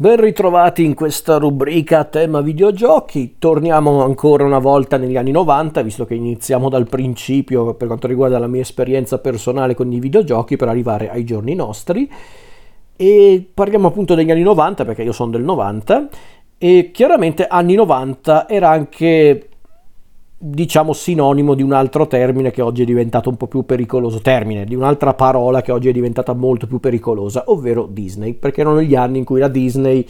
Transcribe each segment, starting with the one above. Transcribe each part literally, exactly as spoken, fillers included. Ben ritrovati in questa rubrica a tema videogiochi. Torniamo ancora una volta negli anni novanta, visto che iniziamo dal principio per quanto riguarda la mia esperienza personale con i videogiochi per arrivare ai giorni nostri, e parliamo appunto degli anni novanta perché io sono del novanta e chiaramente anni novanta era anche, diciamo, sinonimo di un altro termine che oggi è diventato un po' più pericoloso, termine, di un'altra parola che oggi è diventata molto più pericolosa, ovvero Disney, perché erano gli anni in cui la Disney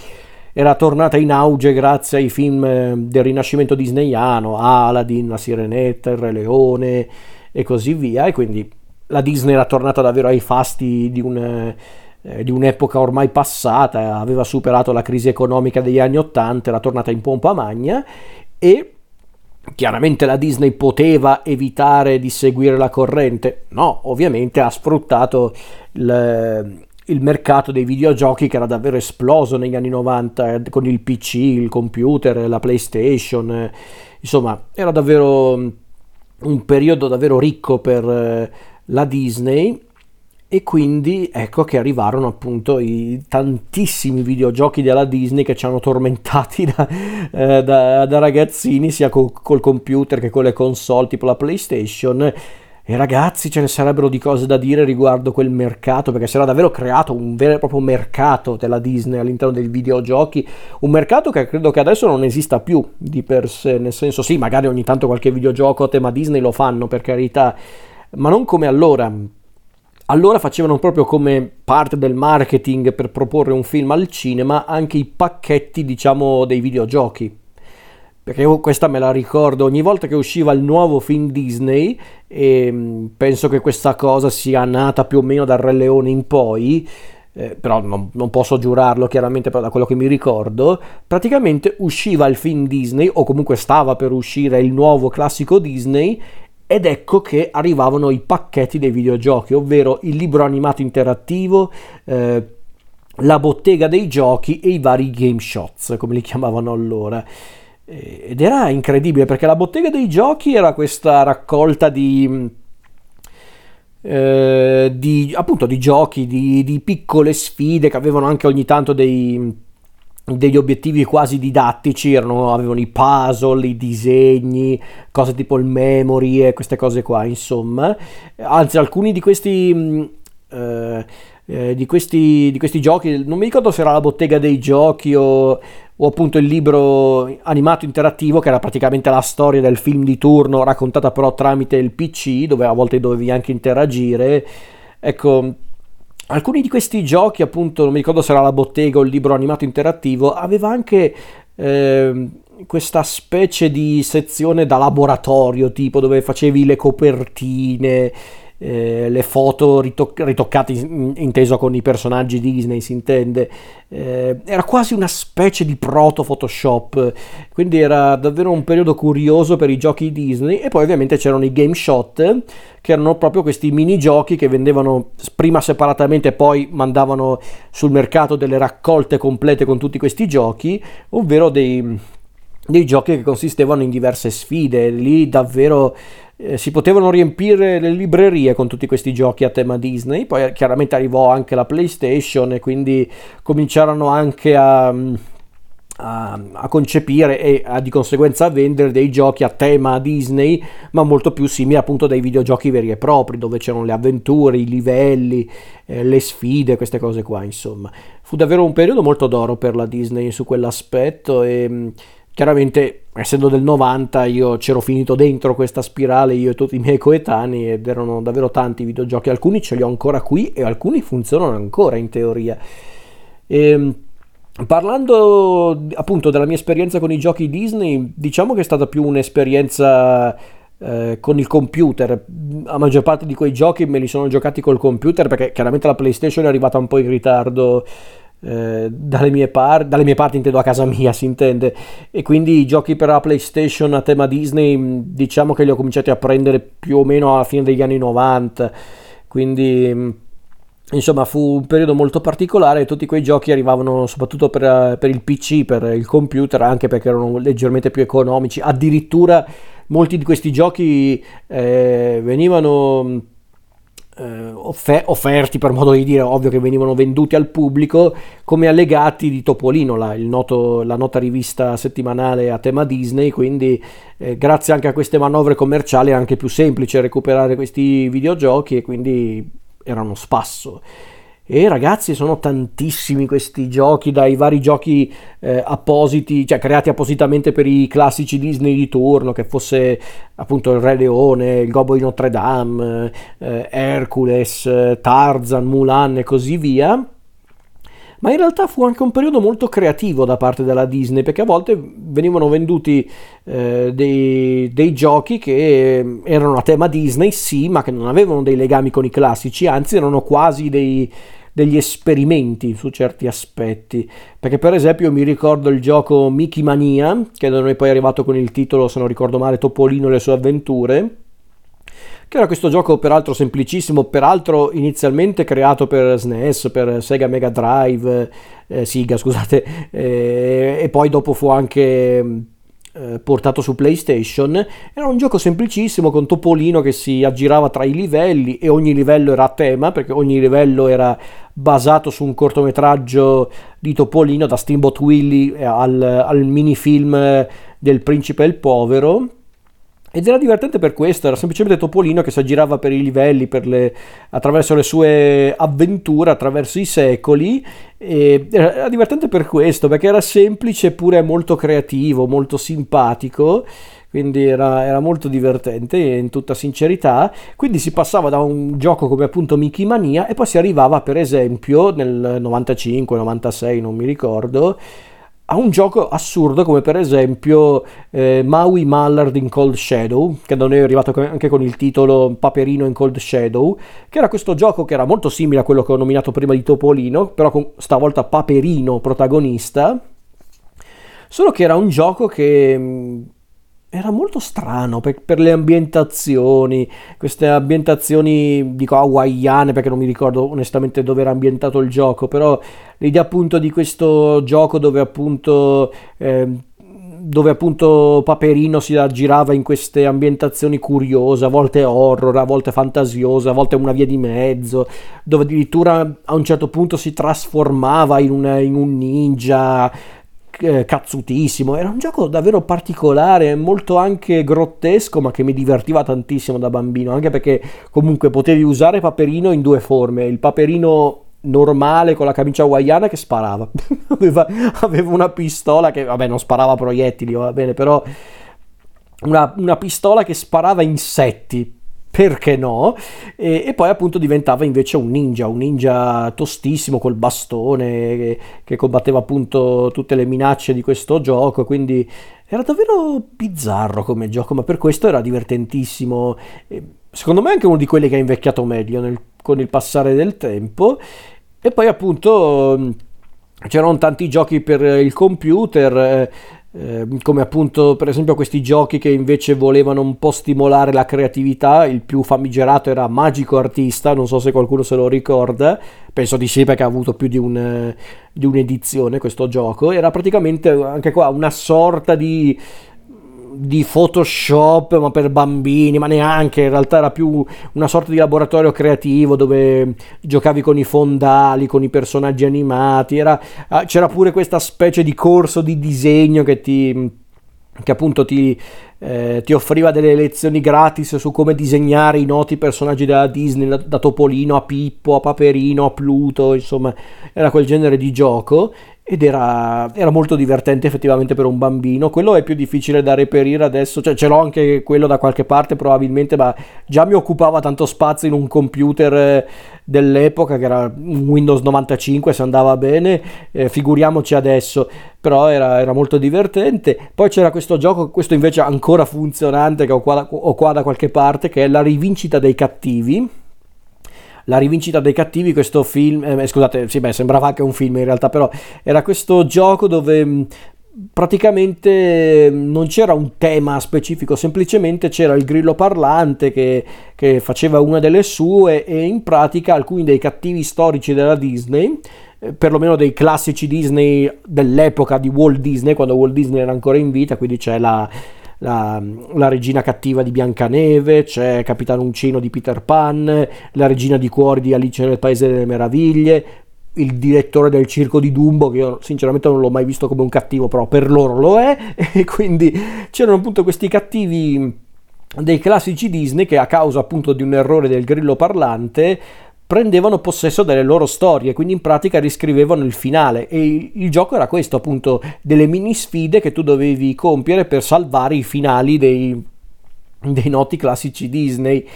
era tornata in auge grazie ai film del Rinascimento disneyano, Aladdin, La Sirenetta, Il Re Leone e così via, e quindi la Disney era tornata davvero ai fasti di un... di un'epoca ormai passata, aveva superato la crisi economica degli anni ottanta, era tornata in pompa magna e chiaramente la Disney poteva evitare di seguire la corrente? No, ovviamente ha sfruttato il, il mercato dei videogiochi che era davvero esploso negli anni novanta con il P C, il computer, la PlayStation, insomma era davvero un periodo davvero ricco per la Disney. E quindi ecco che arrivarono appunto i tantissimi videogiochi della Disney che ci hanno tormentati da, eh, da, da ragazzini, sia col, col computer che con le console tipo la PlayStation. E ragazzi, ce ne sarebbero di cose da dire riguardo quel mercato, perché si era davvero creato un vero e proprio mercato della Disney all'interno dei videogiochi, un mercato che credo che adesso non esista più di per sé, nel senso, sì, magari ogni tanto qualche videogioco a tema Disney lo fanno, per carità, ma non come allora. Allora facevano proprio come parte del marketing per proporre un film al cinema anche i pacchetti, diciamo, dei videogiochi. Perché io questa me la ricordo ogni volta che usciva il nuovo film Disney, e penso che questa cosa sia nata più o meno dal Re Leone in poi, eh, però non, non posso giurarlo chiaramente, però da quello che mi ricordo, praticamente usciva il film Disney o comunque stava per uscire il nuovo classico Disney. Ed ecco che arrivavano i pacchetti dei videogiochi, ovvero il libro animato interattivo, eh, la bottega dei giochi e i vari game shots, come li chiamavano allora. Ed era incredibile, perché la bottega dei giochi era questa raccolta di, eh, di appunto di giochi, di, di piccole sfide che avevano anche ogni tanto dei... degli obiettivi quasi didattici, erano, avevano i puzzle, i disegni, cose tipo il memory e queste cose qua, insomma. Anzi, alcuni di questi eh, eh, di questi di questi giochi, non mi ricordo se era la bottega dei giochi o, o appunto il libro animato interattivo, che era praticamente la storia del film di turno raccontata però tramite il P C, dove a volte dovevi anche interagire, ecco. Alcuni di questi giochi, appunto, non mi ricordo se era la bottega o il libro animato interattivo, aveva anche eh, questa specie di sezione da laboratorio, tipo dove facevi le copertine, eh, le foto ritoc- ritoccate, in- inteso con i personaggi Disney, si intende. Eh, era quasi una specie di proto-Photoshop, quindi era davvero un periodo curioso per i giochi Disney. E poi ovviamente c'erano i game shot, che erano proprio questi minigiochi che vendevano prima separatamente e poi mandavano sul mercato delle raccolte complete con tutti questi giochi, ovvero dei, dei giochi che consistevano in diverse sfide. Lì davvero eh, si potevano riempire le librerie con tutti questi giochi a tema Disney. Poi chiaramente arrivò anche la PlayStation e quindi cominciarono anche a... A, a concepire e a, di conseguenza a vendere dei giochi a tema Disney, ma molto più simili appunto dai videogiochi veri e propri, dove c'erano le avventure, i livelli, eh, le sfide, queste cose qua, insomma. Fu davvero un periodo molto d'oro per la Disney su quell'aspetto e chiaramente, essendo del novanta, io c'ero finito dentro questa spirale, io e tutti i miei coetanei, ed erano davvero tanti videogiochi, alcuni ce li ho ancora qui e alcuni funzionano ancora in teoria. E parlando appunto della mia esperienza con i giochi Disney, diciamo che è stata più un'esperienza eh, con il computer. La maggior parte di quei giochi me li sono giocati col computer, perché chiaramente la PlayStation è arrivata un po' in ritardo eh, dalle mie par- dalle mie parti, intendo a casa mia, si intende, e quindi i giochi per la PlayStation a tema Disney diciamo che li ho cominciati a prendere più o meno alla fine degli anni novanta, quindi... Insomma, fu un periodo molto particolare, tutti quei giochi arrivavano soprattutto per, per il P C, per il computer, anche perché erano leggermente più economici. Addirittura molti di questi giochi eh, venivano eh, offer- offerti, per modo di dire, ovvio che venivano venduti al pubblico come allegati di Topolino, la, il noto, la nota rivista settimanale a tema Disney, quindi eh, grazie anche a queste manovre commerciali è anche più semplice recuperare questi videogiochi e quindi era uno spasso. E ragazzi, sono tantissimi questi giochi, dai vari giochi eh, appositi, cioè creati appositamente per i classici Disney di turno, che fosse appunto il Re Leone, il Gobbo di Notre Dame, eh, Hercules, Tarzan, Mulan e così via. Ma in realtà fu anche un periodo molto creativo da parte della Disney, perché a volte venivano venduti eh, dei, dei giochi che erano a tema Disney, sì, ma che non avevano dei legami con i classici, anzi erano quasi dei, degli esperimenti su certi aspetti. Perché per esempio mi ricordo il gioco Mickey Mania, che da noi poi è arrivato con il titolo, se non ricordo male, Topolino e le sue avventure, che era questo gioco peraltro semplicissimo, peraltro inizialmente creato per S N E S, per Sega Mega Drive, eh, Sega scusate, eh, e poi dopo fu anche eh, portato su PlayStation. Era un gioco semplicissimo con Topolino che si aggirava tra i livelli, e ogni livello era a tema, perché ogni livello era basato su un cortometraggio di Topolino, da Steamboat Willie al, al minifilm del Principe e il Povero. Ed era divertente per questo, era semplicemente Topolino che si aggirava per i livelli, per le, attraverso le sue avventure, attraverso i secoli, e era divertente per questo, perché era semplice eppure molto creativo, molto simpatico, quindi era, era molto divertente in tutta sincerità. Quindi si passava da un gioco come appunto Mickey Mania e poi si arrivava per esempio nel novantacinque novantasei, non mi ricordo, a un gioco assurdo come per esempio eh, Maui Mallard in Cold Shadow, che da noi è arrivato anche con il titolo Paperino in Cold Shadow, che era questo gioco che era molto simile a quello che ho nominato prima di Topolino, però con stavolta Paperino protagonista, solo che era un gioco che mh, era molto strano per, per le ambientazioni, queste ambientazioni dico hawaiane, perché non mi ricordo onestamente dove era ambientato il gioco, però l'idea appunto di questo gioco dove appunto eh, dove appunto Paperino si aggirava in queste ambientazioni curiose, a volte horror, a volte fantasiosa, a volte una via di mezzo, dove addirittura a un certo punto si trasformava in, una, in un ninja cazzutissimo. Era un gioco davvero particolare, molto anche grottesco, ma che mi divertiva tantissimo da bambino, anche perché comunque potevi usare Paperino in due forme: il Paperino normale con la camicia hawaiana che sparava aveva, aveva una pistola che vabbè non sparava proiettili, va bene, però una, una pistola che sparava insetti, perché no, e, e poi appunto diventava invece un ninja, un ninja tostissimo col bastone che, che combatteva appunto tutte le minacce di questo gioco. Quindi era davvero bizzarro come gioco, ma per questo era divertentissimo. Secondo me è anche uno di quelli che ha invecchiato meglio nel, con il passare del tempo. E poi appunto c'erano tanti giochi per il computer, Eh, come appunto per esempio questi giochi che invece volevano un po' stimolare la creatività. Il più famigerato era Magico Artista, non so se qualcuno se lo ricorda, penso di sì perché ha avuto più di, un, di un'edizione questo gioco. Era praticamente anche qua una sorta di di Photoshop, ma per bambini, ma neanche, in realtà era più una sorta di laboratorio creativo dove giocavi con i fondali, con i personaggi animati. Era, c'era pure questa specie di corso di disegno che ti che appunto ti, eh, ti offriva delle lezioni gratis su come disegnare i noti personaggi della Disney, da, da Topolino a Pippo a Paperino a Pluto, insomma era quel genere di gioco. Ed era, era molto divertente effettivamente per un bambino. Quello è più difficile da reperire adesso, cioè ce l'ho anche quello da qualche parte probabilmente, ma già mi occupava tanto spazio in un computer dell'epoca che era un Windows novantacinque se andava bene, eh, figuriamoci adesso. Però era, era molto divertente. Poi c'era questo gioco, questo invece ancora funzionante che ho qua, ho qua da qualche parte, che è La Rivincita dei Cattivi. La rivincita dei cattivi, questo film, eh, scusate, sì, beh, sembrava anche un film in realtà, però era questo gioco dove mh, praticamente non c'era un tema specifico, semplicemente c'era il grillo parlante che, che faceva una delle sue, e in pratica alcuni dei cattivi storici della Disney, eh, perlomeno dei classici Disney dell'epoca di Walt Disney, quando Walt Disney era ancora in vita, quindi c'è la... la, la regina cattiva di Biancaneve, c'è Capitan Uncino di Peter Pan, la regina di cuori di Alice nel Paese delle Meraviglie, il direttore del circo di Dumbo, che io sinceramente non l'ho mai visto come un cattivo, però per loro lo è, e quindi c'erano appunto questi cattivi dei classici Disney che, a causa appunto di un errore del grillo parlante, prendevano possesso delle loro storie, quindi in pratica riscrivevano il finale, e il gioco era questo appunto, delle mini sfide che tu dovevi compiere per salvare i finali dei, dei noti classici Disney.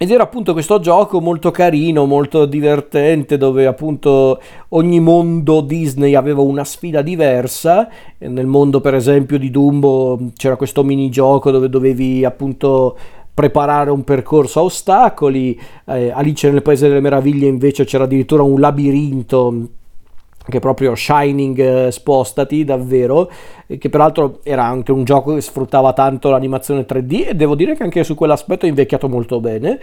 Ed era appunto questo gioco molto carino, molto divertente, dove appunto ogni mondo Disney aveva una sfida diversa. Nel mondo per esempio di Dumbo c'era questo minigioco dove dovevi appunto preparare un percorso a ostacoli, eh, Alice nel Paese delle Meraviglie invece c'era addirittura un labirinto, che proprio Shining, eh, spostati davvero, che peraltro era anche un gioco che sfruttava tanto l'animazione tre D, e devo dire che anche su quell'aspetto è invecchiato molto bene.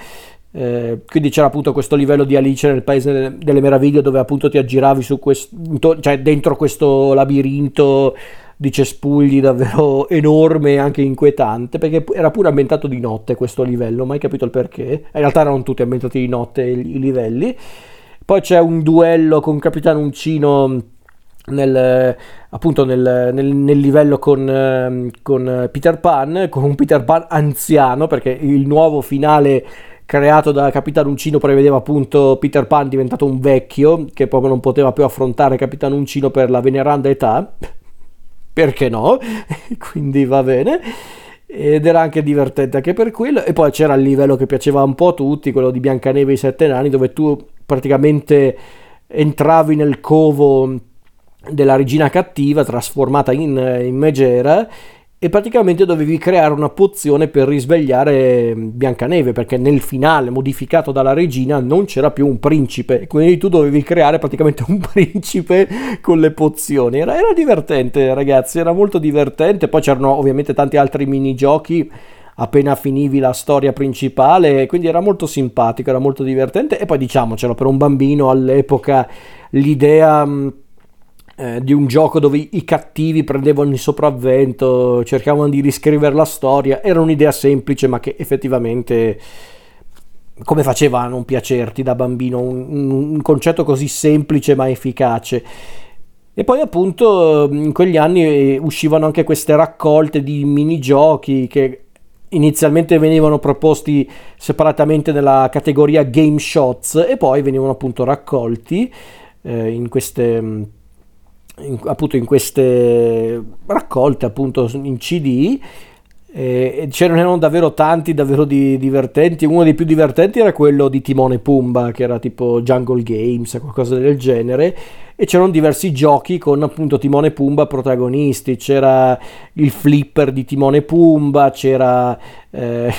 Eh, quindi c'era appunto questo livello di Alice nel Paese delle Meraviglie dove appunto ti aggiravi su questo, cioè dentro questo labirinto di cespugli davvero enorme e anche inquietante, perché era pure ambientato di notte questo livello, mai capito il perché, in realtà erano tutti ambientati di notte i livelli. Poi c'è un duello con Capitan Uncino nel, appunto nel, nel, nel livello con, con Peter Pan, con un Peter Pan anziano, perché il nuovo finale creato da Capitan Uncino prevedeva appunto Peter Pan diventato un vecchio che proprio non poteva più affrontare Capitan Uncino per la veneranda età, perché no? Quindi va bene, ed era anche divertente anche per quello. E poi c'era il livello che piaceva un po' a tutti, quello di Biancaneve e i Sette Nani, dove tu praticamente entravi nel covo della regina cattiva trasformata in, in megera, e praticamente dovevi creare una pozione per risvegliare Biancaneve, perché nel finale modificato dalla regina non c'era più un principe, quindi tu dovevi creare praticamente un principe con le pozioni. Era, era divertente ragazzi, era molto divertente. Poi c'erano ovviamente tanti altri minigiochi appena finivi la storia principale, quindi era molto simpatico, era molto divertente. E poi diciamocelo, per un bambino all'epoca l'idea eh, di un gioco dove i cattivi prendevano il sopravvento, cercavano di riscrivere la storia, era un'idea semplice ma che effettivamente come faceva a non piacerti da bambino un, un concetto così semplice ma efficace. E poi appunto in quegli anni uscivano anche queste raccolte di minigiochi che inizialmente venivano proposti separatamente nella categoria Game Shots, e poi venivano appunto raccolti eh, in queste in, appunto in queste raccolte appunto in C D, eh, e ce n'erano davvero tanti, davvero di, divertenti. Uno dei più divertenti era quello di Timone Pumba, che era tipo Jungle Games, qualcosa del genere, e c'erano diversi giochi con appunto Timone Pumba protagonisti. C'era il flipper di Timone Pumba, c'era eh,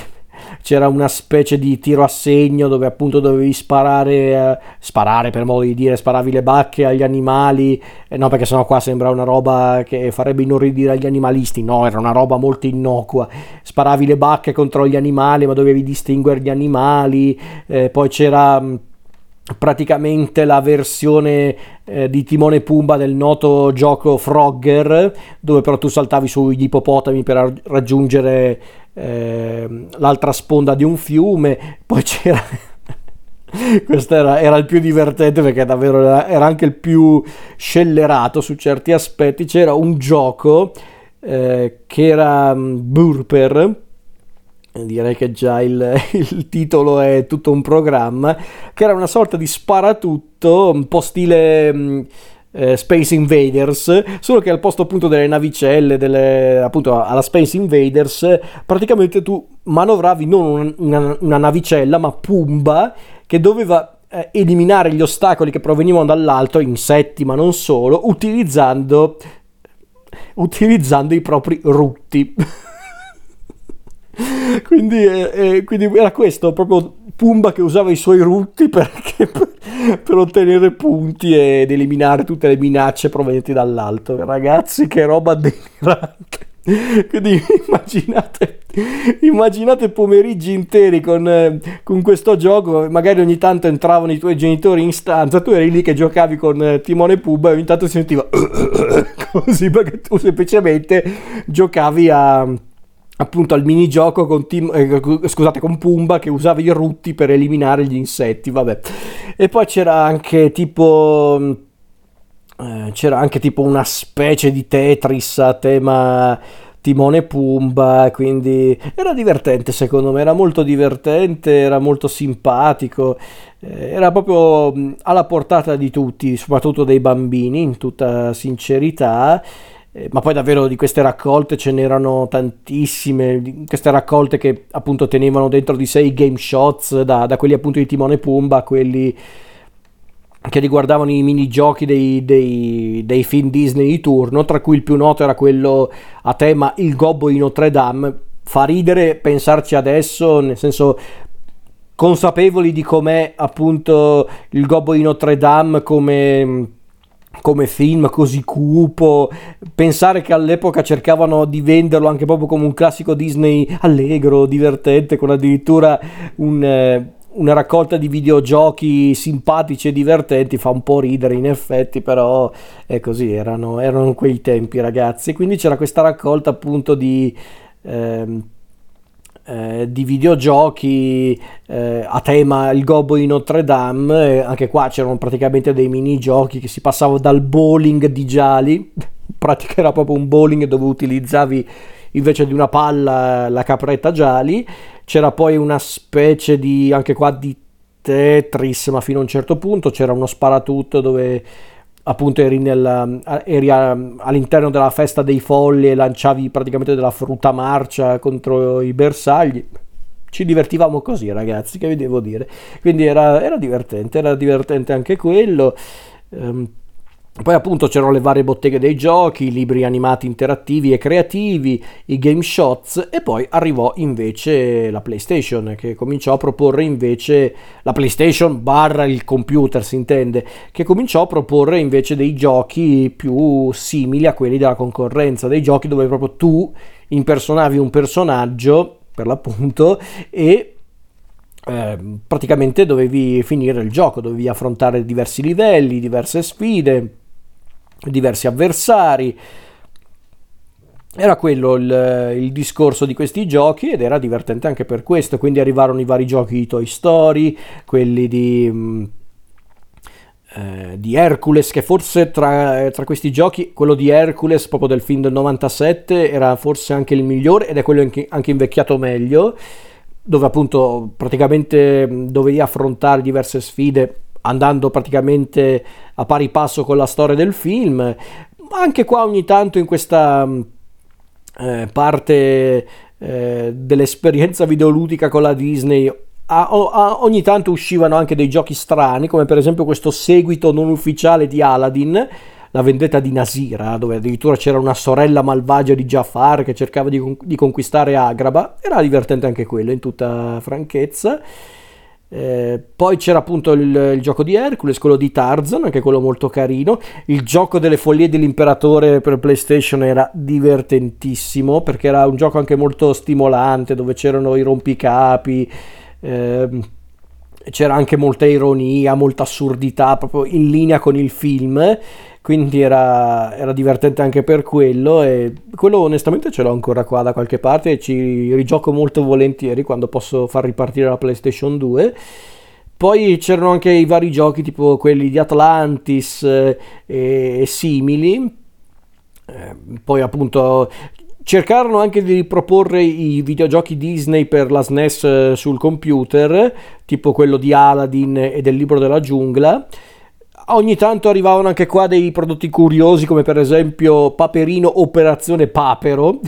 c'era una specie di tiro a segno dove appunto dovevi sparare eh, sparare per modo di dire, sparavi le bacche agli animali, eh, no, perché sennò qua sembra una roba che farebbe inorridire gli animalisti, no, era una roba molto innocua, sparavi le bacche contro gli animali ma dovevi distinguere gli animali. Eh, poi c'era praticamente la versione eh, di Timone Pumba del noto gioco Frogger, dove però tu saltavi sugli ippopotami per raggiungere eh, l'altra sponda di un fiume. Poi c'era questo era, era il più divertente, perché davvero era, era anche il più scellerato su certi aspetti. C'era un gioco eh, che era Burper, direi che già il, il titolo è tutto un programma, che era una sorta di sparatutto un po' stile eh, Space Invaders, solo che al posto appunto delle navicelle, delle, appunto alla Space Invaders, praticamente tu manovravi non una, una navicella ma Pumba, che doveva eh, eliminare gli ostacoli che provenivano dall'alto, insetti ma non solo, utilizzando utilizzando i propri rutti. Quindi, eh, quindi era questo, proprio Pumba che usava i suoi rutti perché, per, per ottenere punti ed eliminare tutte le minacce provenienti dall'alto. Ragazzi, che roba delirante! Quindi immaginate Immaginate pomeriggi interi con, eh, con questo gioco. Magari ogni tanto entravano i tuoi genitori in stanza, tu eri lì che giocavi con eh, Timone Pumba e ogni tanto si sentiva così, perché tu semplicemente giocavi a, appunto, al minigioco con, Tim, eh, scusate, con Pumba che usava i rutti per eliminare gli insetti, vabbè. E poi c'era anche tipo eh, c'era anche tipo una specie di Tetris a tema Timone Pumba, quindi era divertente, secondo me, era molto divertente, era molto simpatico, eh, era proprio alla portata di tutti, soprattutto dei bambini, in tutta sincerità. Eh, ma poi davvero di queste raccolte ce n'erano tantissime, queste raccolte che appunto tenevano dentro di sé i game shots, da, da quelli appunto di Timone Pumba a quelli che riguardavano i minigiochi dei, dei, dei film Disney di turno, tra cui il più noto era quello a tema Il Gobbo di Notre Dame. Fa ridere pensarci adesso, nel senso, consapevoli di com'è appunto Il Gobbo di Notre Dame come, come film così cupo, pensare che all'epoca cercavano di venderlo anche proprio come un classico Disney allegro, divertente, con addirittura un... Eh, una raccolta di videogiochi simpatici e divertenti, fa un po' ridere in effetti, però è così, erano, erano quei tempi, ragazzi. Quindi c'era questa raccolta appunto di, eh, eh, di videogiochi eh, a tema Il Gobbo di Notre Dame, eh, anche qua c'erano praticamente dei minigiochi che si passavano dal bowling di Giali, in pratica era proprio un bowling dove utilizzavi invece di una palla la capretta Giali. C'era poi una specie di, anche qua, di Tetris, ma fino a un certo punto. C'era uno sparatutto dove appunto eri, nella, eri all'interno della festa dei folli e lanciavi praticamente della frutta marcia contro i bersagli. Ci divertivamo così, ragazzi, che vi devo dire. Quindi era, era divertente, era divertente anche quello. Ehm, Poi appunto c'erano le varie botteghe dei giochi, i libri animati interattivi e creativi, i game shots, e poi arrivò invece la PlayStation, che cominciò a proporre invece, la PlayStation barra il computer si intende, che cominciò a proporre invece dei giochi più simili a quelli della concorrenza, dei giochi dove proprio tu impersonavi un personaggio, per l'appunto, e... Eh, praticamente dovevi finire il gioco, dovevi affrontare diversi livelli, diverse sfide, diversi avversari. Era quello il, il discorso di questi giochi, ed era divertente anche per questo. Quindi arrivarono i vari giochi di Toy Story, quelli di... Mh, di Hercules, che forse tra, tra questi giochi quello di Hercules, proprio del film del novantasette, era forse anche il migliore, ed è quello anche, anche invecchiato meglio, dove appunto praticamente dovevi affrontare diverse sfide andando praticamente a pari passo con la storia del film. Ma anche qua ogni tanto in questa eh, parte eh, dell'esperienza videoludica con la Disney a, a, ogni tanto uscivano anche dei giochi strani, come per esempio questo seguito non ufficiale di Aladdin, La vendetta di Nasira, dove addirittura c'era una sorella malvagia di Jafar che cercava di, di conquistare Agraba. Era divertente anche quello, in tutta franchezza. Eh, poi c'era appunto il, il gioco di Hercules, quello di Tarzan, anche quello molto carino. Il gioco delle follie dell'imperatore per PlayStation era divertentissimo, perché era un gioco anche molto stimolante, dove c'erano i rompicapi, ehm, c'era anche molta ironia, molta assurdità, proprio in linea con il film. Quindi era, era divertente anche per quello, e quello onestamente ce l'ho ancora qua da qualche parte e ci rigioco molto volentieri quando posso far ripartire la PlayStation due. Poi c'erano anche i vari giochi tipo quelli di Atlantis e, e simili. Eh, poi appunto cercarono anche di riproporre i videogiochi Disney per la S N E S sul computer, tipo quello di Aladdin e del Libro della Giungla. Ogni tanto arrivavano anche qua dei prodotti curiosi, come per esempio Paperino Operazione Papero,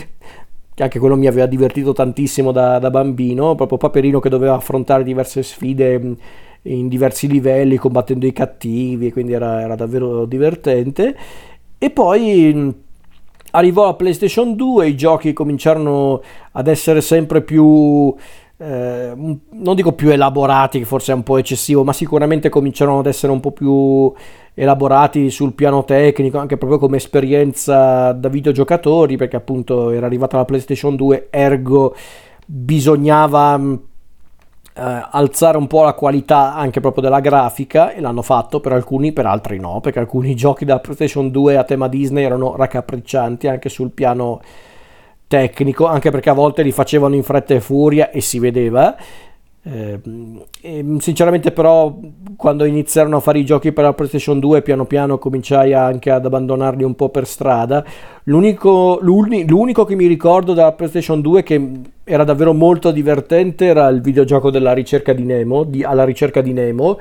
che anche quello mi aveva divertito tantissimo da, da bambino, proprio Paperino che doveva affrontare diverse sfide in diversi livelli combattendo i cattivi, quindi era, era davvero divertente. E poi arrivò la PlayStation due, i giochi cominciarono ad essere sempre più eh, non dico più elaborati, che forse è un po' eccessivo, ma sicuramente cominciarono ad essere un po' più elaborati sul piano tecnico, anche proprio come esperienza da videogiocatori, perché appunto era arrivata la PlayStation due, ergo bisognava eh, alzare un po' la qualità anche proprio della grafica, e l'hanno fatto per alcuni, per altri no, perché alcuni giochi della PlayStation due a tema Disney erano raccapriccianti anche sul piano tecnico, anche perché a volte li facevano in fretta e furia e si vedeva. Eh, e sinceramente però quando iniziarono a fare i giochi per la PlayStation due piano piano cominciai anche ad abbandonarli un po' per strada. L'unico, l'uni, l'unico che mi ricordo dalla PlayStation due che era davvero molto divertente era il videogioco della ricerca di Nemo, di Alla ricerca di Nemo.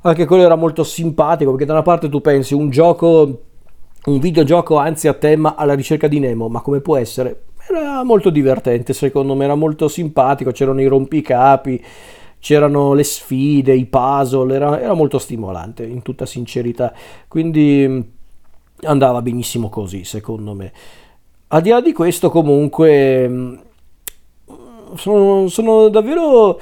Anche quello era molto simpatico, perché da una parte tu pensi un gioco, un videogioco anzi a tema Alla ricerca di Nemo, ma come può essere? Era molto divertente, secondo me era molto simpatico, c'erano i rompicapi, c'erano le sfide, i puzzle, era, era molto stimolante in tutta sincerità, quindi andava benissimo così secondo me. Al di là di questo comunque sono, sono davvero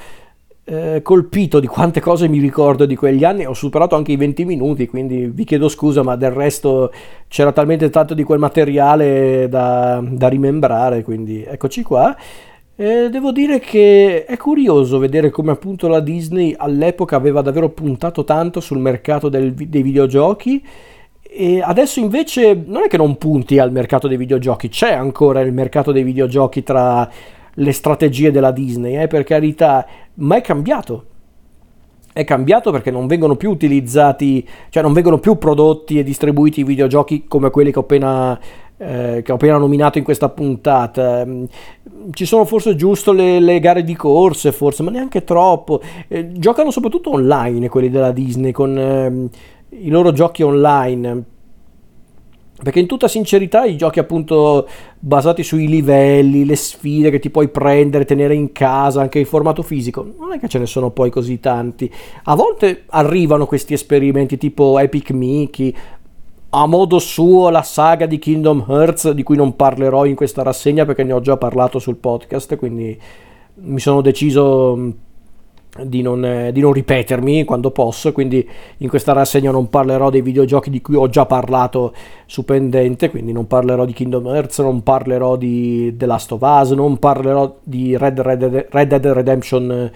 eh, colpito di quante cose mi ricordo di quegli anni. Ho superato anche i venti minuti, quindi vi chiedo scusa, ma del resto c'era talmente tanto di quel materiale da, da rimembrare, quindi eccoci qua. E devo dire che è curioso vedere come appunto la Disney all'epoca aveva davvero puntato tanto sul mercato del, dei videogiochi, e adesso invece non è che non punti al mercato dei videogiochi, c'è ancora il mercato dei videogiochi tra le strategie della Disney, eh, per carità, ma è cambiato. È cambiato perché non vengono più utilizzati, cioè non vengono più prodotti e distribuiti i videogiochi come quelli che ho appena, eh, che ho appena nominato in questa puntata. Ci sono forse giusto le, le gare di corse, forse, ma neanche troppo. Eh, giocano soprattutto online quelli della Disney, con eh, i loro giochi online. Perché in tutta sincerità i giochi appunto basati sui livelli, le sfide che ti puoi prendere, tenere in casa, anche in formato fisico, non è che ce ne sono poi così tanti. A volte arrivano questi esperimenti tipo Epic Mickey, a modo suo la saga di Kingdom Hearts, di cui non parlerò in questa rassegna perché ne ho già parlato sul podcast, quindi mi sono deciso di non, eh, di non ripetermi quando posso, quindi in questa rassegna non parlerò dei videogiochi di cui ho già parlato su Pendente, quindi non parlerò di Kingdom Hearts, non parlerò di The Last of Us, non parlerò di Red, Red, Red Dead Redemption,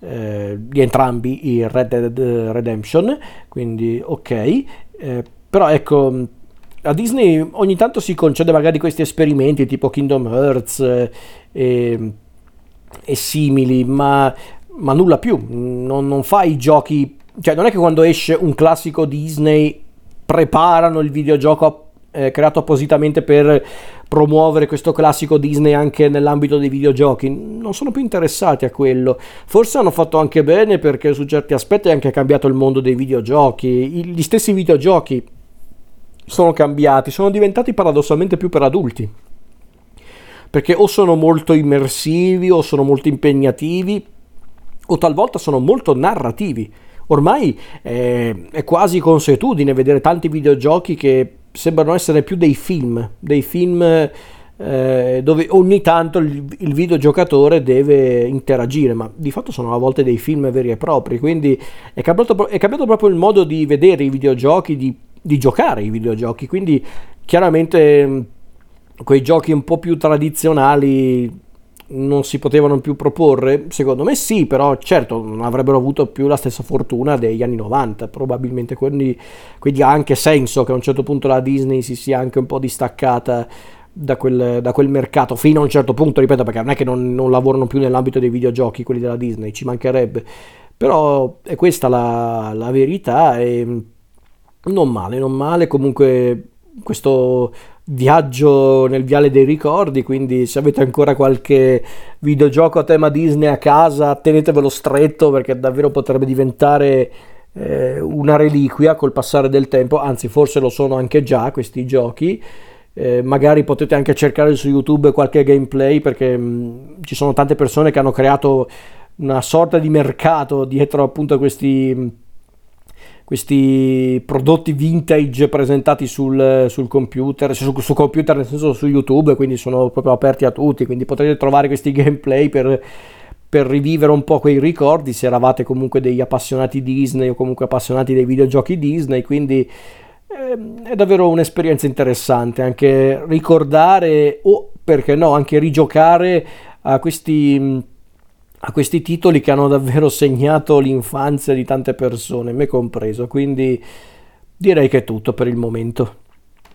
eh, di entrambi i Red Dead Redemption, quindi ok, eh, però ecco, a Disney ogni tanto si concede magari questi esperimenti tipo Kingdom Hearts eh, e, e simili, ma ma nulla più, non, non fa i giochi, cioè non è che quando esce un classico Disney preparano il videogioco eh, creato appositamente per promuovere questo classico Disney anche nell'ambito dei videogiochi, non sono più interessati a quello. Forse hanno fatto anche bene, perché su certi aspetti è anche cambiato il mondo dei videogiochi, gli stessi videogiochi sono cambiati, sono diventati paradossalmente più per adulti, perché o sono molto immersivi o sono molto impegnativi, o talvolta sono molto narrativi. Ormai eh, è quasi consuetudine vedere tanti videogiochi che sembrano essere più dei film, dei film eh, dove ogni tanto il, il videogiocatore deve interagire, ma di fatto sono a volte dei film veri e propri, quindi è cambiato, è cambiato proprio il modo di vedere i videogiochi, di, di giocare i videogiochi, quindi chiaramente quei giochi un po' più tradizionali non si potevano più proporre? Secondo me sì, però certo non avrebbero avuto più la stessa fortuna degli anni novanta probabilmente, quindi, quindi ha anche senso che a un certo punto la Disney si sia anche un po' distaccata da quel, da quel mercato, fino a un certo punto, ripeto, perché non è che non, non lavorano più nell'ambito dei videogiochi quelli della Disney, ci mancherebbe, però è questa la, la verità. E non male, non male comunque questo viaggio nel viale dei ricordi, quindi se avete ancora qualche videogioco a tema Disney a casa tenetevelo stretto, perché davvero potrebbe diventare eh, una reliquia col passare del tempo, anzi forse lo sono anche già questi giochi. Eh, magari potete anche cercare su YouTube qualche gameplay, perché mh, ci sono tante persone che hanno creato una sorta di mercato dietro appunto a questi mh, questi prodotti vintage presentati sul, sul computer, su, su computer nel senso su YouTube, quindi sono proprio aperti a tutti, quindi potrete trovare questi gameplay per, per rivivere un po' quei ricordi, se eravate comunque degli appassionati Disney o comunque appassionati dei videogiochi Disney, quindi è davvero un'esperienza interessante anche ricordare o, perché no, anche rigiocare a questi, a questi titoli che hanno davvero segnato l'infanzia di tante persone, me compreso. Quindi direi che è tutto per il momento.